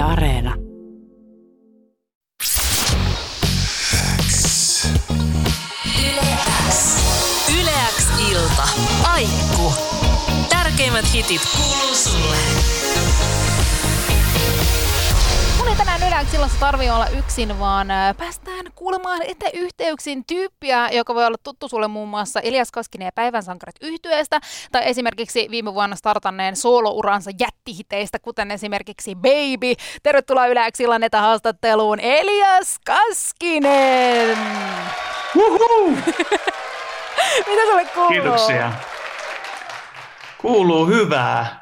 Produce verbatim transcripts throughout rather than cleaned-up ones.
Yle Areena. X. Yle X. Yle X-ilta. Aikku. Tärkeimmät hitit kuuluu sulle. Mun ei tänään Yle X-illassa tarvii olla yksin, vaan päästään kuulemaan etäyhteyksin tyyppiä, joka voi olla tuttu sulle muun muassa Elias Kaskinen ja Päivän sankarit -yhtyeestä, tai esimerkiksi viime vuonna startanneen soolouransa jättihiteistä, kuten esimerkiksi Baby. Tervetuloa Yle X-illan etähaastatteluun, Elias Kaskinen! Uhuhu! Mitä sulle kuuluu? Kiitoksia. Kuuluu hyvää.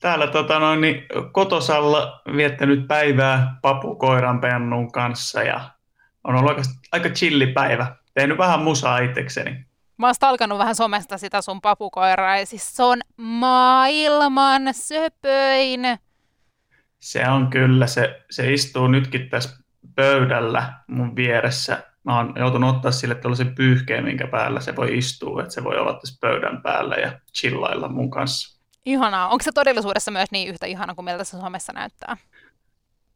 Täällä tota noin, niin, kotosalla viettänyt päivää papukoiran pennun kanssa ja on ollut aika, aika chillipäivä. Tehnyt vähän musaa itsekseni. Mä oon stalkannut vähän somesta sitä sun papukoiraa ja siis se on maailman söpöin. Se on kyllä. Se, se istuu nytkin tässä pöydällä mun vieressä. Mä oon joutunut ottaa sille tällaisen pyyhkeen, minkä päällä se voi istua. Että se voi olla tässä pöydän päällä ja chillailla mun kanssa. Ihanaa. Onko se todellisuudessa myös niin yhtä ihana kuin miltä se somessa näyttää?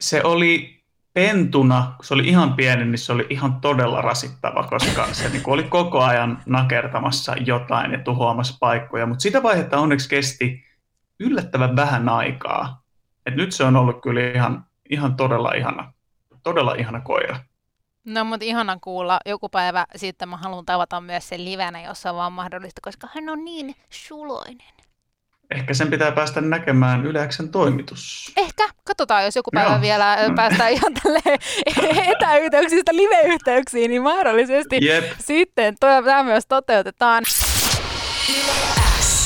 Se oli pentuna, kun se oli ihan pieni, niin se oli ihan todella rasittava, koska se niin oli koko ajan nakertamassa jotain ja tuhoamassa paikkoja. Mutta sitä vaihetta onneksi kesti yllättävän vähän aikaa. Et nyt se on ollut kyllä ihan, ihan todella ihana, todella ihana koira. No, mutta ihana kuulla. Joku päivä sitten mä haluan tavata myös sen livenä, jos on vaan mahdollista, koska hän on niin suloinen. Ehkä sen pitää päästä näkemään Yle X:n toimitus. Ehkä. Katsotaan, jos joku päivä Joo. vielä päästään ihan tälleen etäyhteyksistä live-yhteyksiin, niin mahdollisesti Jep. sitten tämä myös toteutetaan.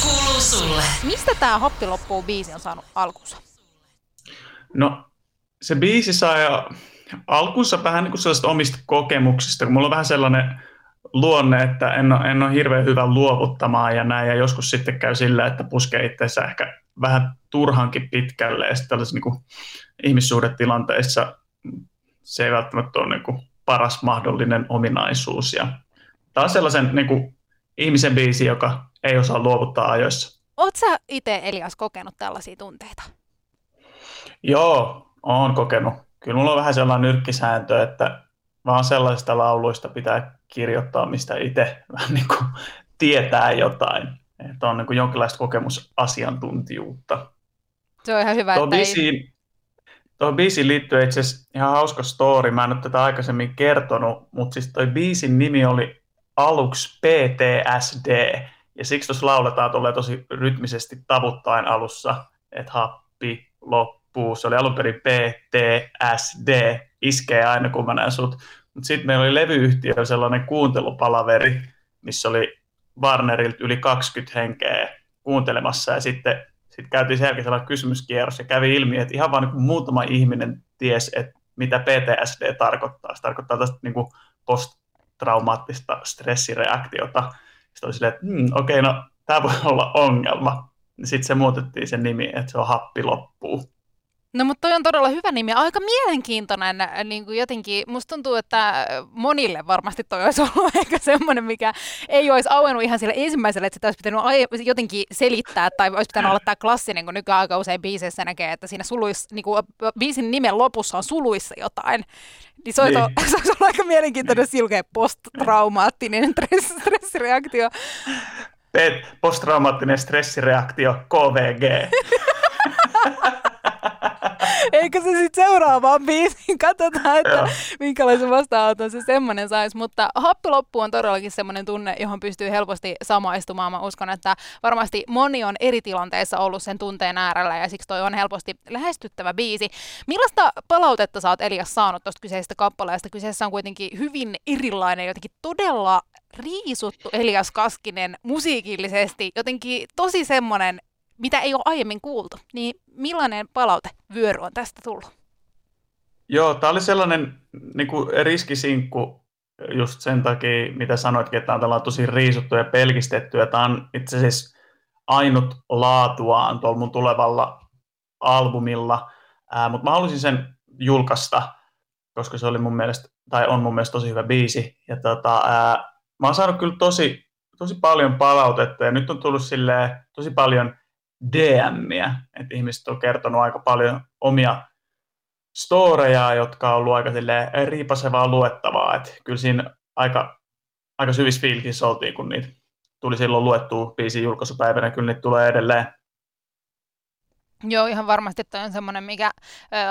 Kuuluu sulle. Mistä tämä Happi loppuu -biisi on saanut alkunsa? No, se biisi sai alkunsa vähän niin kuin sellaista omista kokemuksista, kun mulla on vähän sellainen luonne, että en ole, en ole hirveän hyvä luovuttamaan ja näin, ja joskus sitten käy sillä, että puskee itseensä ehkä vähän turhankin pitkälle, ja sitten tällaisissa niin kuin ihmissuhdetilanteissa se ei välttämättä ole niin kuin paras mahdollinen ominaisuus. Ja tämä on sellaisen niin kuin ihmisen biisi, joka ei osaa luovuttaa ajoissa. Oletko sä itse, Elias, kokenut tällaisia tunteita? Joo, olen kokenut. Kyllä mulla on vähän sellainen nyrkkisääntö, että vaan sellaisista lauluista pitää kirjoittaa, mistä itse vähän niin kuin tietää jotain. Että on niin kuin jonkinlaista kokemusasiantuntijuutta. Se on ihan hyvä, tuo että biisiin, ei... Tuohon biisiin liittyy itse asiassa ihan hauska story. Mä en ole tätä aikaisemmin kertonut, mutta siis toi biisin nimi oli aluksi P T S D. Ja siksi tuossa lauletaan tulee tosi rytmisesti tavuttaen alussa, että happi loppuu. Se oli alun perin P T S D. Iskee aina, kun mä näen sut. Mutta sitten meillä oli levyyhtiö sellainen kuuntelupalaveri, missä oli Warnerilta yli kaksikymmentä henkeä kuuntelemassa. Ja sitten sit käytiin sen jälkeen sellainen kysymyskierros ja kävi ilmi, että ihan vaan niin muutama ihminen ties, että mitä P T S D tarkoittaa. Se tarkoittaa tästä niin kuin posttraumaattista stressireaktiota. Sitten oli silleen, että hmm, okei, okay, no tämä voi olla ongelma. Sitten se muutettiin sen nimi, että se on Happi loppuu. No, mutta toi on todella hyvä nimi. Aika mielenkiintoinen. Niin kuin jotenkin, musta tuntuu, että monille varmasti toi olisi ollut ehkä semmoinen, mikä ei olisi auennut ihan sillä ensimmäisellä, että sitä olisi pitänyt jotenkin selittää tai olisi pitänyt olla tämä klassinen, kun nykyään aika usein biiseissä näkee, että siinä suluissa, niin kuin biisin nimen lopussa on suluissa jotain. Niin se olisi niin. ollut aika mielenkiintoinen silkeä posttraumaattinen stressireaktio. Posttraumaattinen stressireaktio, K V G. Eikö se sitten seuraavaan biisiin? Katsotaan, että Joo. minkälaisen vastaanoton se semmoinen saisi. Mutta Happi loppuu on todellakin semmoinen tunne, johon pystyy helposti samaistumaan. Mä uskon, että varmasti moni on eri tilanteissa ollut sen tunteen äärellä ja siksi toi on helposti lähestyttävä biisi. Millaista palautetta sä oot, Elias, saanut tuosta kyseisestä kappaleesta? Kyseessä on kuitenkin hyvin erilainen, jotenkin todella riisuttu Elias Kaskinen musiikillisesti. Jotenkin tosi semmoinen, mitä ei ole aiemmin kuultu, niin millainen palautevyöry on tästä tullut? Joo, tämä oli sellainen niin kuin riskisinkku just sen takia, mitä sanoitkin, että tämä on tosi riisuttu ja pelkistetty. Ja tämä on itse asiassa ainut laatuaan tuolla mun tulevalla albumilla, Ää, mutta mä halusin sen julkaista, koska se oli mun mielestä, tai on mun mielestä tosi hyvä biisi. Ja tota, ää, mä oon saanut kyllä tosi, tosi paljon palautetta ja nyt on tullut silleen tosi paljon D M-iä, että ihmiset on kertonut aika paljon omia storeja, jotka on ollut aika silleen riipasevaa luettavaa. Että kyllä siinä aika, aika syvissä fiiliksissä oltiin, kun niitä tuli silloin luettua biisin julkaisupäivänä. Kyllä niitä tulee edelleen. Joo, ihan varmasti toi on semmoinen, mikä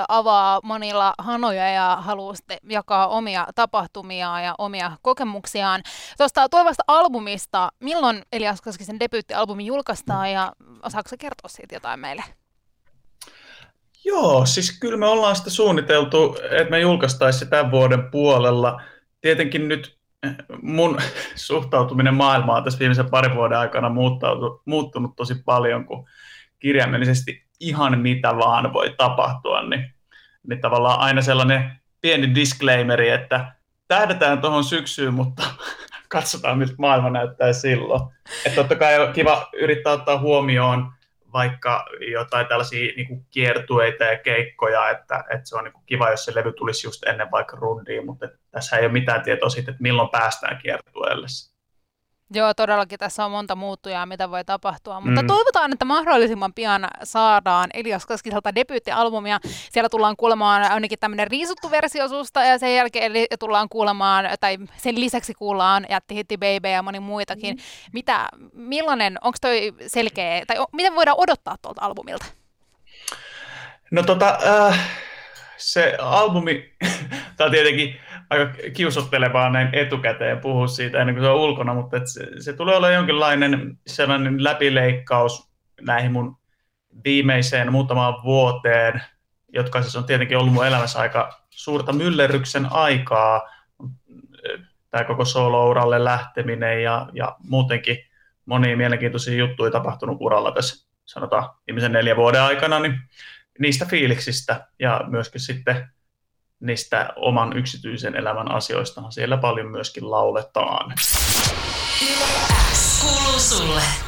avaa monilla hanoja ja haluaa jakaa omia tapahtumiaan ja omia kokemuksiaan. Tuosta tulevasta albumista, milloin Elias Kaskisen debyyttialbumi julkaistaan ja osaako kertoa siitä jotain meille? Joo, siis kyllä me ollaan sitä suunniteltu, että me julkaistaisiin se tämän vuoden puolella. Tietenkin nyt mun suhtautuminen maailmaan tässä viimeisen parin vuoden aikana muuttunut tosi paljon, kun kirjaimellisesti ihan mitä vaan voi tapahtua, niin, niin tavallaan aina sellainen pieni disclaimeri, että tähdätään tuohon syksyyn, mutta katsotaan, miltä maailma näyttää silloin. Että totta kai on kiva yrittää ottaa huomioon vaikka jotain tällaisia niin kuin kiertueita ja keikkoja, että, että se on niin kuin kiva, jos se levy tulisi just ennen vaikka rundia, mutta tässä ei ole mitään tietoa siitä, että milloin päästään kiertueelle. Joo, todellakin tässä on monta muuttujaa, mitä voi tapahtua, mutta mm. toivotaan, että mahdollisimman pian saadaan Elias Kaskiselta debyyttialbumia. Siellä tullaan kuulemaan ainakin tämmöinen riisuttu versio susta, ja sen jälkeen tullaan kuulemaan, tai sen lisäksi kuullaan jättihitti Baby ja moni muitakin. Mm. Mitä, millainen, onko toi selkeä, tai miten voidaan odottaa tuolta albumilta? No tota, äh, se albumi, tämä on tietenkin aika kiusottelevaa näin etukäteen puhua siitä ennen kuin se on ulkona, mutta et se, se tulee olla jonkinlainen sellainen läpileikkaus näihin mun viimeiseen muutamaan vuoteen, jotka siis on tietenkin ollut mun elämässä aika suurta myllerryksen aikaa, tämä koko solo-uralle lähteminen ja, ja muutenkin monia mielenkiintoisia juttuja tapahtunut uralla tässä sanotaan viimeisen neljän vuoden aikana, niin niistä fiiliksistä ja myöskin sitten niistä oman yksityisen elämän asioistahan siellä paljon myöskin lauletaan.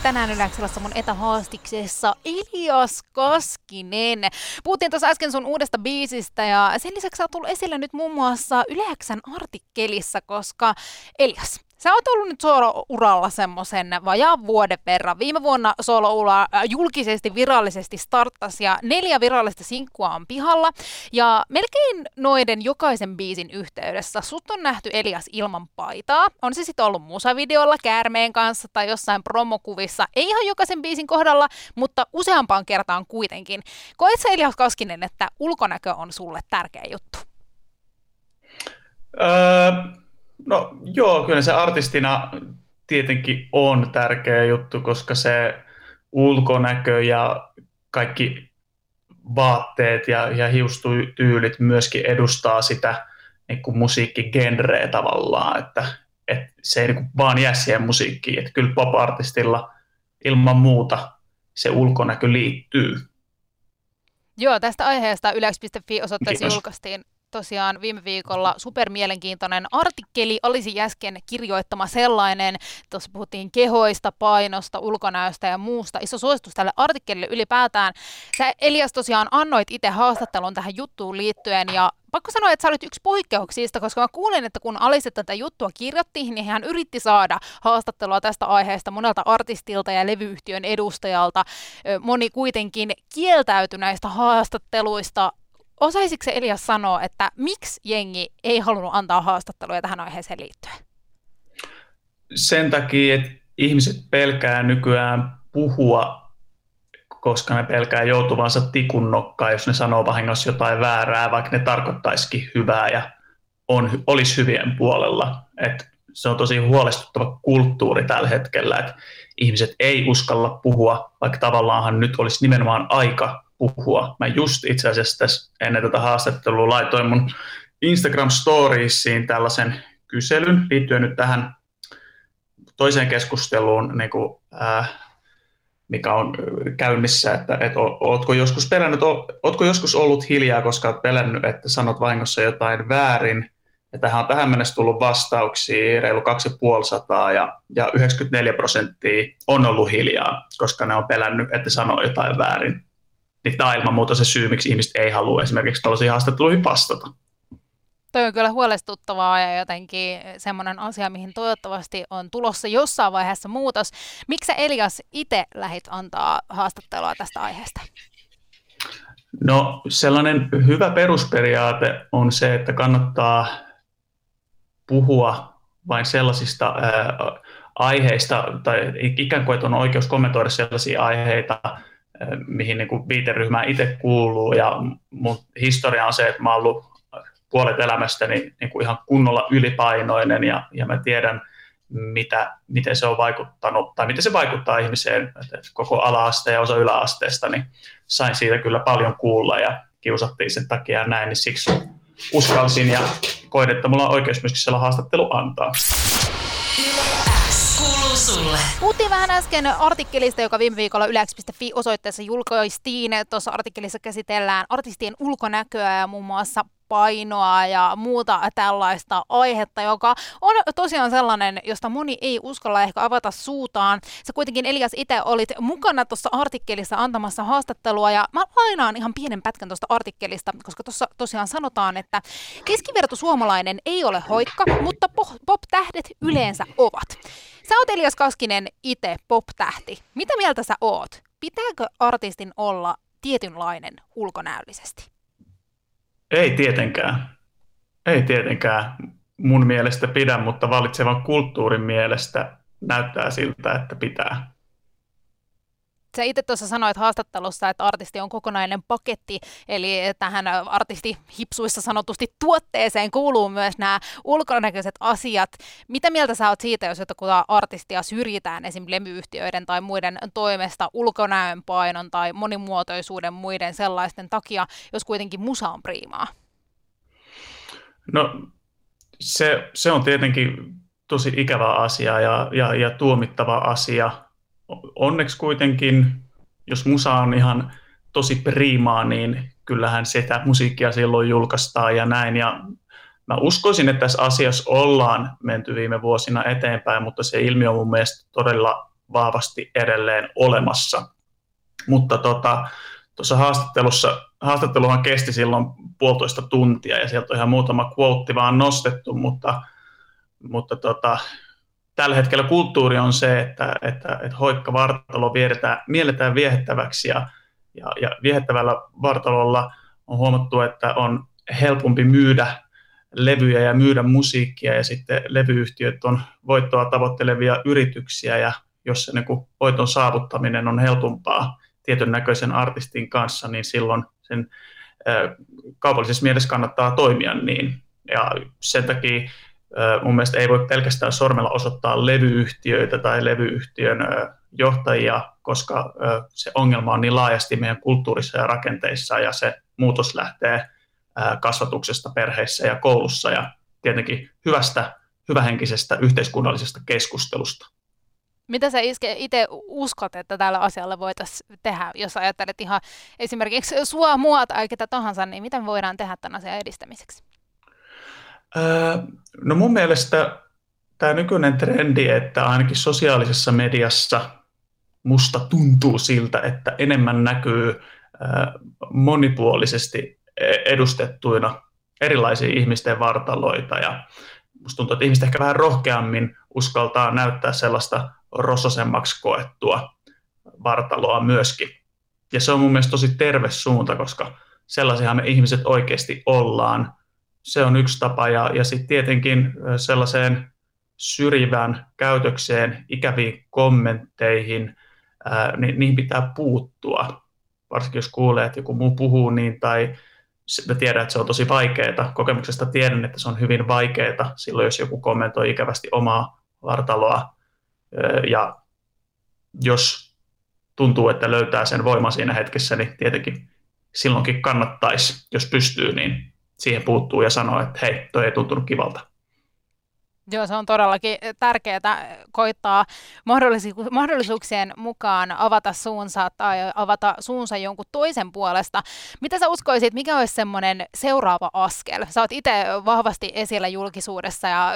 Tänään Yläkselassa mun etähaastiksessa Elias Kaskinen. Puhuttiin tuossa äsken sun uudesta biisistä ja sen lisäksi sä oot tullut esille nyt muun muassa Yläksän artikkelissa, koska Elias, sä oot ollut nyt soolouralla semmoisen vajaan vuoden verran. Viime vuonna sooloura julkisesti virallisesti starttasi ja neljä virallista sinkkua on pihalla. Ja melkein noiden jokaisen biisin yhteydessä sut on nähty Elias ilman paitaa. On se sitten ollut musavideolla käärmeen kanssa tai jossain promokuvissa. Ei ihan jokaisen biisin kohdalla, mutta useampaan kertaan kuitenkin. Koet sä Elias Kaskinen, että ulkonäkö on sulle tärkeä juttu? Öö... No joo, kyllä se artistina tietenkin on tärkeä juttu, koska se ulkonäkö ja kaikki vaatteet ja, ja hiustyylit myöskin edustaa sitä niin kuin musiikkigenreä tavallaan, että, että se ei niin kuin vaan jää siihen musiikkiin, että kyllä pop-artistilla ilman muuta se ulkonäkö liittyy. Joo, tästä aiheesta yle piste fi osoitteessa julkaistiin tosiaan viime viikolla supermielenkiintoinen artikkeli, Alisi Jäsken kirjoittama sellainen. Tuossa puhuttiin kehoista, painosta, ulkonäöstä ja muusta. Iso suositus tälle artikkelille ylipäätään. Sä Elias tosiaan annoit itse haastattelun tähän juttuun liittyen ja pakko sanoa, että sä olit yksi poikkeuksista, koska mä kuulin, että kun Alisi tätä juttua kirjoitti, niin hän yritti saada haastattelua tästä aiheesta monelta artistilta ja levyyhtiön edustajalta. Moni kuitenkin kieltäytyi näistä haastatteluista. Osaisitko Elias sanoa, että miksi jengi ei halunnut antaa haastatteluja tähän aiheeseen liittyen? Sen takia, että ihmiset pelkää nykyään puhua, koska ne pelkää joutuvansa tikunnokkaan, jos ne sanoo vahingossa jotain väärää, vaikka ne tarkoittaisikin hyvää ja on, olisi hyvien puolella. Et se on tosi huolestuttava kulttuuri tällä hetkellä, että ihmiset ei uskalla puhua, vaikka tavallaanhan nyt olisi nimenomaan aika puhua. Mä just itse asiassa tässä ennen tätä haastattelua laitoin mun Instagram-storiesiin tällaisen kyselyn liittyen nyt tähän toiseen keskusteluun, niin kuin, äh, mikä on käynnissä, että et, ootko joskus pelännyt, ootko joskus ollut hiljaa, koska oot pelännyt, että sanot vahingossa jotain väärin. Ja tähän on tähän mennessä tullut vastauksia reilu kaksisataaviisikymmentä ja, ja yhdeksänkymmentäneljä prosenttia on ollut hiljaa, koska ne on pelännyt, että sanoo jotain väärin. Niin tämä on ilman muuta se syy, miksi ihmiset ei halua esimerkiksi tällaisiin haastatteluihin vastata. Toi on kyllä huolestuttavaa ja jotenkin semmoinen asia, mihin toivottavasti on tulossa jossain vaiheessa muutos. Miksi Elias itse lähdit antaa haastattelua tästä aiheesta? No sellainen hyvä perusperiaate on se, että kannattaa puhua vain sellaisista ää, aiheista, tai ikään kuin on oikeus kommentoida sellaisia aiheita, ää, mihin niin kuin viiteryhmään itse kuuluu. Ja mun historia on se, että mä oon ollut puolet elämästäni niin kuin ihan kunnolla ylipainoinen, ja, ja mä tiedän, mitä, miten se on vaikuttanut, tai miten se vaikuttaa ihmiseen, että koko ala-aste ja osa yläasteesta, niin sain siitä kyllä paljon kuulla ja kiusattiin sen takia ja näin, niin siksi uskalsin ja koin, että mulla on oikeus myöskin siellä haastattelu antaa. Puhuttiin vähän äsken artikkelista, joka viime viikolla yle piste fi-osoitteessa julkaistiin. Tuossa artikkelissa käsitellään artistien ulkonäköä ja muun muassa painoa ja muuta tällaista aihetta, joka on tosiaan sellainen, josta moni ei uskalla ehkä avata suutaan. Sä kuitenkin, Elias, itse olit mukana tuossa artikkelissa antamassa haastattelua, ja mä lainaan ihan pienen pätkän tuosta artikkelista, koska tuossa tosiaan sanotaan, että keskiverto suomalainen ei ole hoikka, mutta pop-tähdet yleensä ovat. Sä oot, Elias Kaskinen, itse pop-tähti. Mitä mieltä sä oot? Pitääkö artistin olla tietynlainen ulkonäöllisesti? Ei tietenkään. Ei tietenkään mun mielestä pidä, mutta valitsevan kulttuurin mielestä näyttää siltä, että pitää. Sä itse tuossa sanoit haastattelussa, että artisti on kokonainen paketti, eli tähän artisti hipsuissa sanotusti tuotteeseen kuuluu myös nämä ulkonäköiset asiat. Mitä mieltä sä oot siitä, jos jotakuta artistia syrjitään esim. Lemyyhtiöiden tai muiden toimesta ulkonäön painon tai monimuotoisuuden muiden sellaisten takia, jos kuitenkin musa on priimaa? No se, se on tietenkin tosi ikävä asia ja, ja, ja tuomittava asia. Onneksi kuitenkin, jos musa on ihan tosi priimaa, niin kyllähän sitä musiikkia silloin julkaistaan ja näin. Ja mä uskoisin, että tässä asiassa ollaan menty viime vuosina eteenpäin, mutta se ilmiö on mun mielestä todella vahvasti edelleen olemassa. Mutta tota, tuossa haastattelussa, haastatteluhan kesti silloin puolitoista tuntia ja sieltä on ihan muutama quote vaan nostettu, mutta, mutta tota... tällä hetkellä kulttuuri on se, että, että, että hoikka vartalo mielletään viehättäväksi ja, ja, ja viehättävällä vartalolla on huomattu, että on helpompi myydä levyjä ja myydä musiikkia ja sitten levyyhtiöt on voittoa tavoittelevia yrityksiä ja jos se niin kuin voiton saavuttaminen on helpompaa tietyn näköisen artistin kanssa, niin silloin sen äh, kaupallisessa mielessä kannattaa toimia niin ja sen takia mun mielestä ei voi pelkästään sormella osoittaa levyyhtiöitä tai levyyhtiön johtajia, koska se ongelma on niin laajasti meidän kulttuurissa ja rakenteissa ja se muutos lähtee kasvatuksesta perheissä ja koulussa ja tietenkin hyvästä, hyvähenkisestä yhteiskunnallisesta keskustelusta. Mitä sä itse uskot, että tällä asialla voitaisiin tehdä, jos ajattelet ihan esimerkiksi sua, mua tai ketä tahansa, niin mitä me voidaan tehdä tämän asian edistämiseksi? No mun mielestä tämä nykyinen trendi, että ainakin sosiaalisessa mediassa musta tuntuu siltä, että enemmän näkyy monipuolisesti edustettuina erilaisia ihmisten vartaloita ja musta tuntuu, että ihmiset ehkä vähän rohkeammin uskaltaa näyttää sellaista rososemmaksi koettua vartaloa myöskin. Ja se on mun mielestä tosi terve suunta, koska sellaisiahan me ihmiset oikeasti ollaan. Se on yksi tapa ja, ja sitten tietenkin sellaiseen syrjivään käytökseen, ikäviin kommentteihin, ää, niin niihin pitää puuttua. Varsinkin jos kuulee, että joku muu puhuu niin tai mä tiedän, että se on tosi vaikeaa. Kokemuksesta tiedän, että se on hyvin vaikeaa silloin, jos joku kommentoi ikävästi omaa vartaloa ää, ja jos tuntuu, että löytää sen voiman siinä hetkessä, niin tietenkin silloinkin kannattaisi, jos pystyy, niin siihen puuttuu ja sanoo, että hei, toi ei tuntunut kivalta. Joo, se on todellakin tärkeää koittaa mahdollisuuksien mukaan avata suunsa tai avata suunsa jonkun toisen puolesta. Mitä sä uskoisit, mikä olisi semmoinen seuraava askel? Sä oot itse vahvasti esillä julkisuudessa ja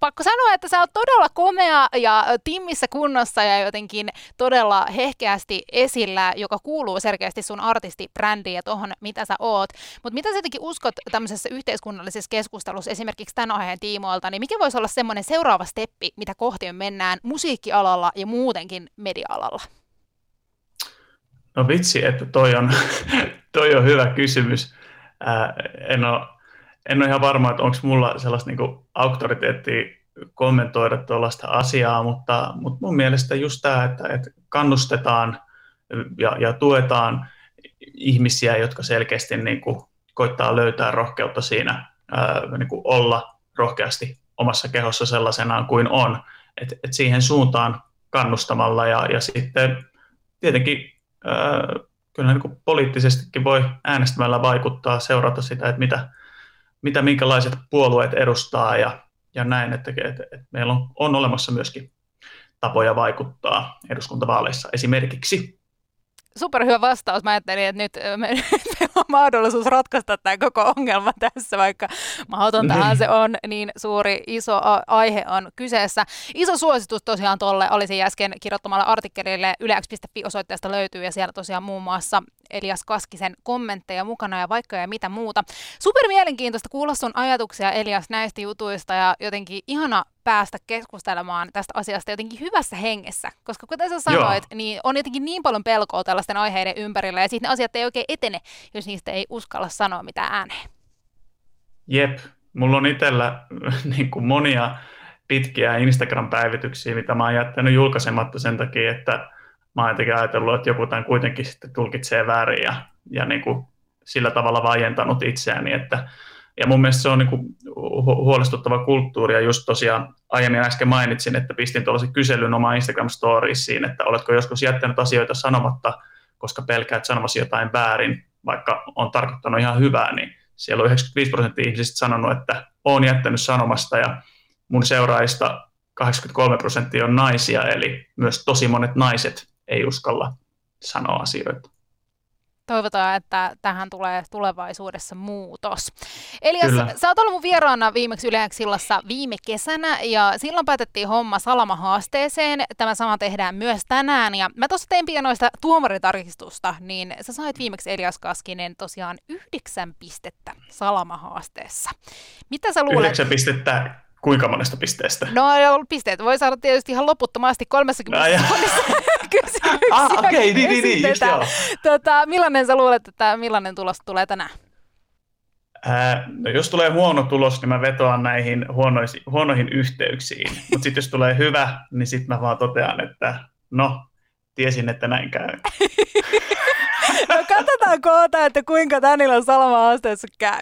pakko sanoa, että sä oot todella komea ja timmissä kunnossa ja jotenkin todella hehkeästi esillä, joka kuuluu selkeästi sun artistibrändiin ja tuohon, mitä sä oot. Mutta mitä sä jotenkin uskot tämmöisessä yhteiskunnallisessa keskustelussa esimerkiksi tämän aiheen tiimoilta, niin mikä voisi olla semmoinen seuraava steppi, mitä kohti mennään musiikkialalla ja muutenkin media-alalla? No vitsi, että toi on Toi on hyvä kysymys. Ää, en, ole, en ole ihan varma, että onko mulla sellaista niinku auktoriteettia kommentoida tuollaista asiaa, mutta, mutta mun mielestä just tämä, että, että kannustetaan ja, ja tuetaan ihmisiä, jotka selkeästi niinku koittaa löytää rohkeutta siinä ää, niinku olla rohkeasti omassa kehossa sellaisenaan kuin on. Et, et siihen suuntaan kannustamalla ja, ja sitten tietenkin ää, kyllä niin kuin poliittisestikin voi äänestämällä vaikuttaa, seurata sitä, että mitä, mitä minkälaiset puolueet edustaa ja, ja näin, että, että, että meillä on, on olemassa myöskin tapoja vaikuttaa eduskuntavaaleissa esimerkiksi. Superhyvä vastaus. Mä ajattelin, että nyt meillä on mahdollisuus ratkaista tämä koko ongelma tässä, vaikka mahdotontahan se on, niin suuri iso aihe on kyseessä. Iso suositus tosiaan tuolle Alisi Jäsken kirjoittamalle artikkelille yle yksi piste fi-osoitteesta löytyy, ja siellä tosiaan muun muassa Elias Kaskisen kommentteja mukana ja vaikka ja mitä muuta. Super mielenkiintoista kuulla sun ajatuksia, Elias, näistä jutuista, ja jotenkin ihana päästä keskustelemaan tästä asiasta jotenkin hyvässä hengessä, koska kuten sä sanoit, Joo. niin on jotenkin niin paljon pelkoa tällaisten aiheiden ympärillä, ja sitten ne asiat ei oikein etene, jos niistä ei uskalla sanoa mitään ääneen. Jep, mulla on itsellä niin kuin monia pitkiä Instagram-päivityksiä, mitä mä oon jättänyt julkaisematta sen takia, että mä oon jotenkin ajatellut, että joku tämän kuitenkin sitten tulkitsee väärin ja, ja niin kuin sillä tavalla vaientanut itseäni, että ja mun mielestä se on niin kuin huolestuttava kulttuuri, ja just tosiaan aiemmin äsken mainitsin, että pistin tuollaisen kyselyn omaan Instagram-storiesiin, että oletko joskus jättänyt asioita sanomatta, koska pelkäät sanomasi jotain väärin, vaikka on tarkoittanut ihan hyvää, niin siellä on yhdeksänkymmentäviisi prosenttia ihmisistä sanonut, että olen jättänyt sanomasta, ja mun seuraajista kahdeksankymmentäkolme prosenttia on naisia, eli myös tosi monet naiset ei uskalla sanoa asioita. Toivotaan, että tähän tulee tulevaisuudessa muutos. Elias, Kyllä. sä oot ollut mun vieraana viimeksi Yle X-illassa viime kesänä, ja silloin päätettiin homma Salamahaasteeseen. Tämä sama tehdään myös tänään, ja mä tuossa tein pienoista tuomaritarkistusta, niin sä sait viimeksi, Elias Kaskinen, tosiaan yhdeksän pistettä Salamahaasteessa. Mitä sä luulet? Yhdeksän pistettä kuinka monesta pisteestä? No ei ollut pisteet. Voi saada tietysti ihan loputtomasti kolmekymmentä sekunnissa. Ah, okei, okay, niin, niin, niin, just joo. Tota, millainen sä luulet, että millainen tulos tulee tänään? Ää, no jos tulee huono tulos, niin mä vetoan näihin huonoisi, huonoihin yhteyksiin. Mutta sitten jos tulee hyvä, niin sitten mä vaan totean, että no, tiesin, että näin käy. No katsotaan koota, että kuinka tänillä Salamahaasteessa käy.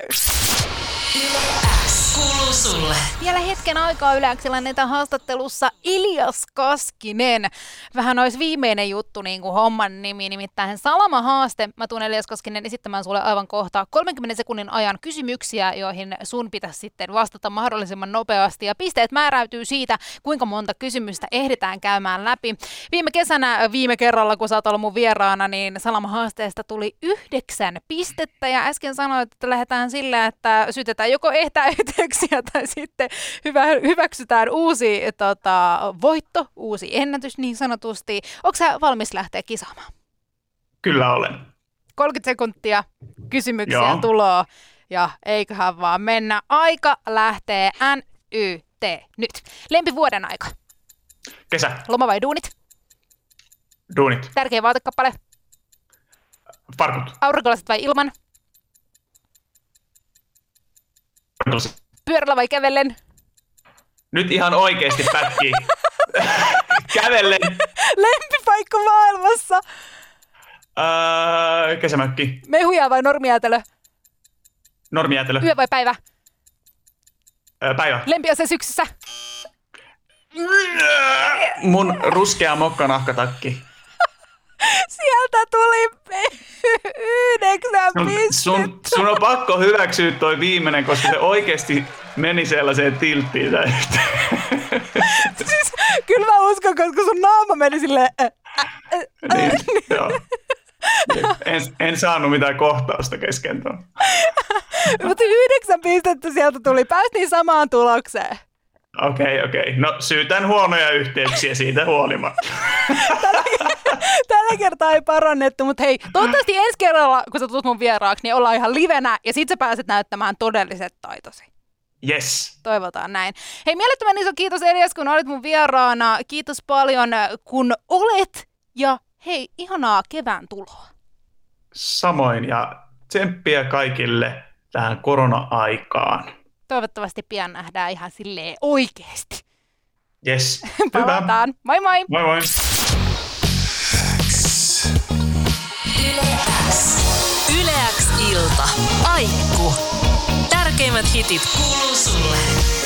Kuuluu sulle. Vielä hetken aikaa Yle X:llä näitä haastattelussa Elias Kaskinen. Vähän olisi viimeinen juttu niin kuin homman nimi, nimittäin Salamahaaste. Mä tuun Elias Kaskinen esittämään sulle aivan kohta kolmenkymmenen sekunnin ajan kysymyksiä, joihin sun pitäisi sitten vastata mahdollisimman nopeasti. Ja pisteet määräytyy siitä, kuinka monta kysymystä ehditään käymään läpi. Viime kesänä, viime kerralla kun sä oot ollut mun vieraana, niin Salamahaasteesta tuli yhdeksän pistettä. Ja äsken sanoit, että lähdetään sillä, että sytetään joko ehtäyteen tai sitten hyvä, hyväksytään uusi tota, voitto, uusi ennätys niin sanotusti. Onko sä valmis lähteä kisaamaan? Kyllä olen. kolmekymmentä sekuntia kysymyksiä Joo. tuloa ja eiköhän vaan mennä. Aika lähtee N Y T nyt. Lempivuoden aika? Kesä. Loma vai duunit? Duunit. Tärkein vaatekappale? Farkut. Aurinkolasit vai ilman? Aurinkolasit. Pyörällä vai kävellen? Nyt ihan oikeesti pätkii. Kävellen. Lempipaikka maailmassa? Öö, kesämökki. Mehuja vai normijäätelö? Normijäätelö. Yö vai päivä? Öö, päivä. Lempiase syksyssä? Mun ruskea mokkanahkatakki. Sieltä tuli yhdeksän pistettä. Sun, sun on pakko hyväksyä toi viimeinen, koska se oikeasti meni sellaiseen tilttiin. Siis, kyllä mä uskon, koska sun naama meni silleen. Äh, äh, äh. Niin, joo. En, en saanut mitään kohtausta kesken tuon. Mutta yhdeksän pistettä sieltä tuli. Päästiin samaan tulokseen. Okei, okay, okei. Okay. No syytän huonoja yhteyksiä siitä huolimatta. Tällä kertaa ei parannettu, mutta hei, toivottavasti ensi kerralla, kun sä tulet mun vieraaksi, niin ollaan ihan livenä ja sit sä pääset näyttämään todelliset taitosi. Yes. Toivotaan näin. Hei, mielettömän iso kiitos Elias, kun olit mun vieraana. Kiitos paljon, kun olet, ja hei, ihanaa kevään tuloa. Samoin ja tsemppiä kaikille tähän korona-aikaan. Toivottavasti pian nähdään ihan silleen oikeasti. Yes. Palataan. Hyvä. Moi moi. Moi moi. Yle X ilta. Aikku. Tärkeimmät hitit kuuluu sulle.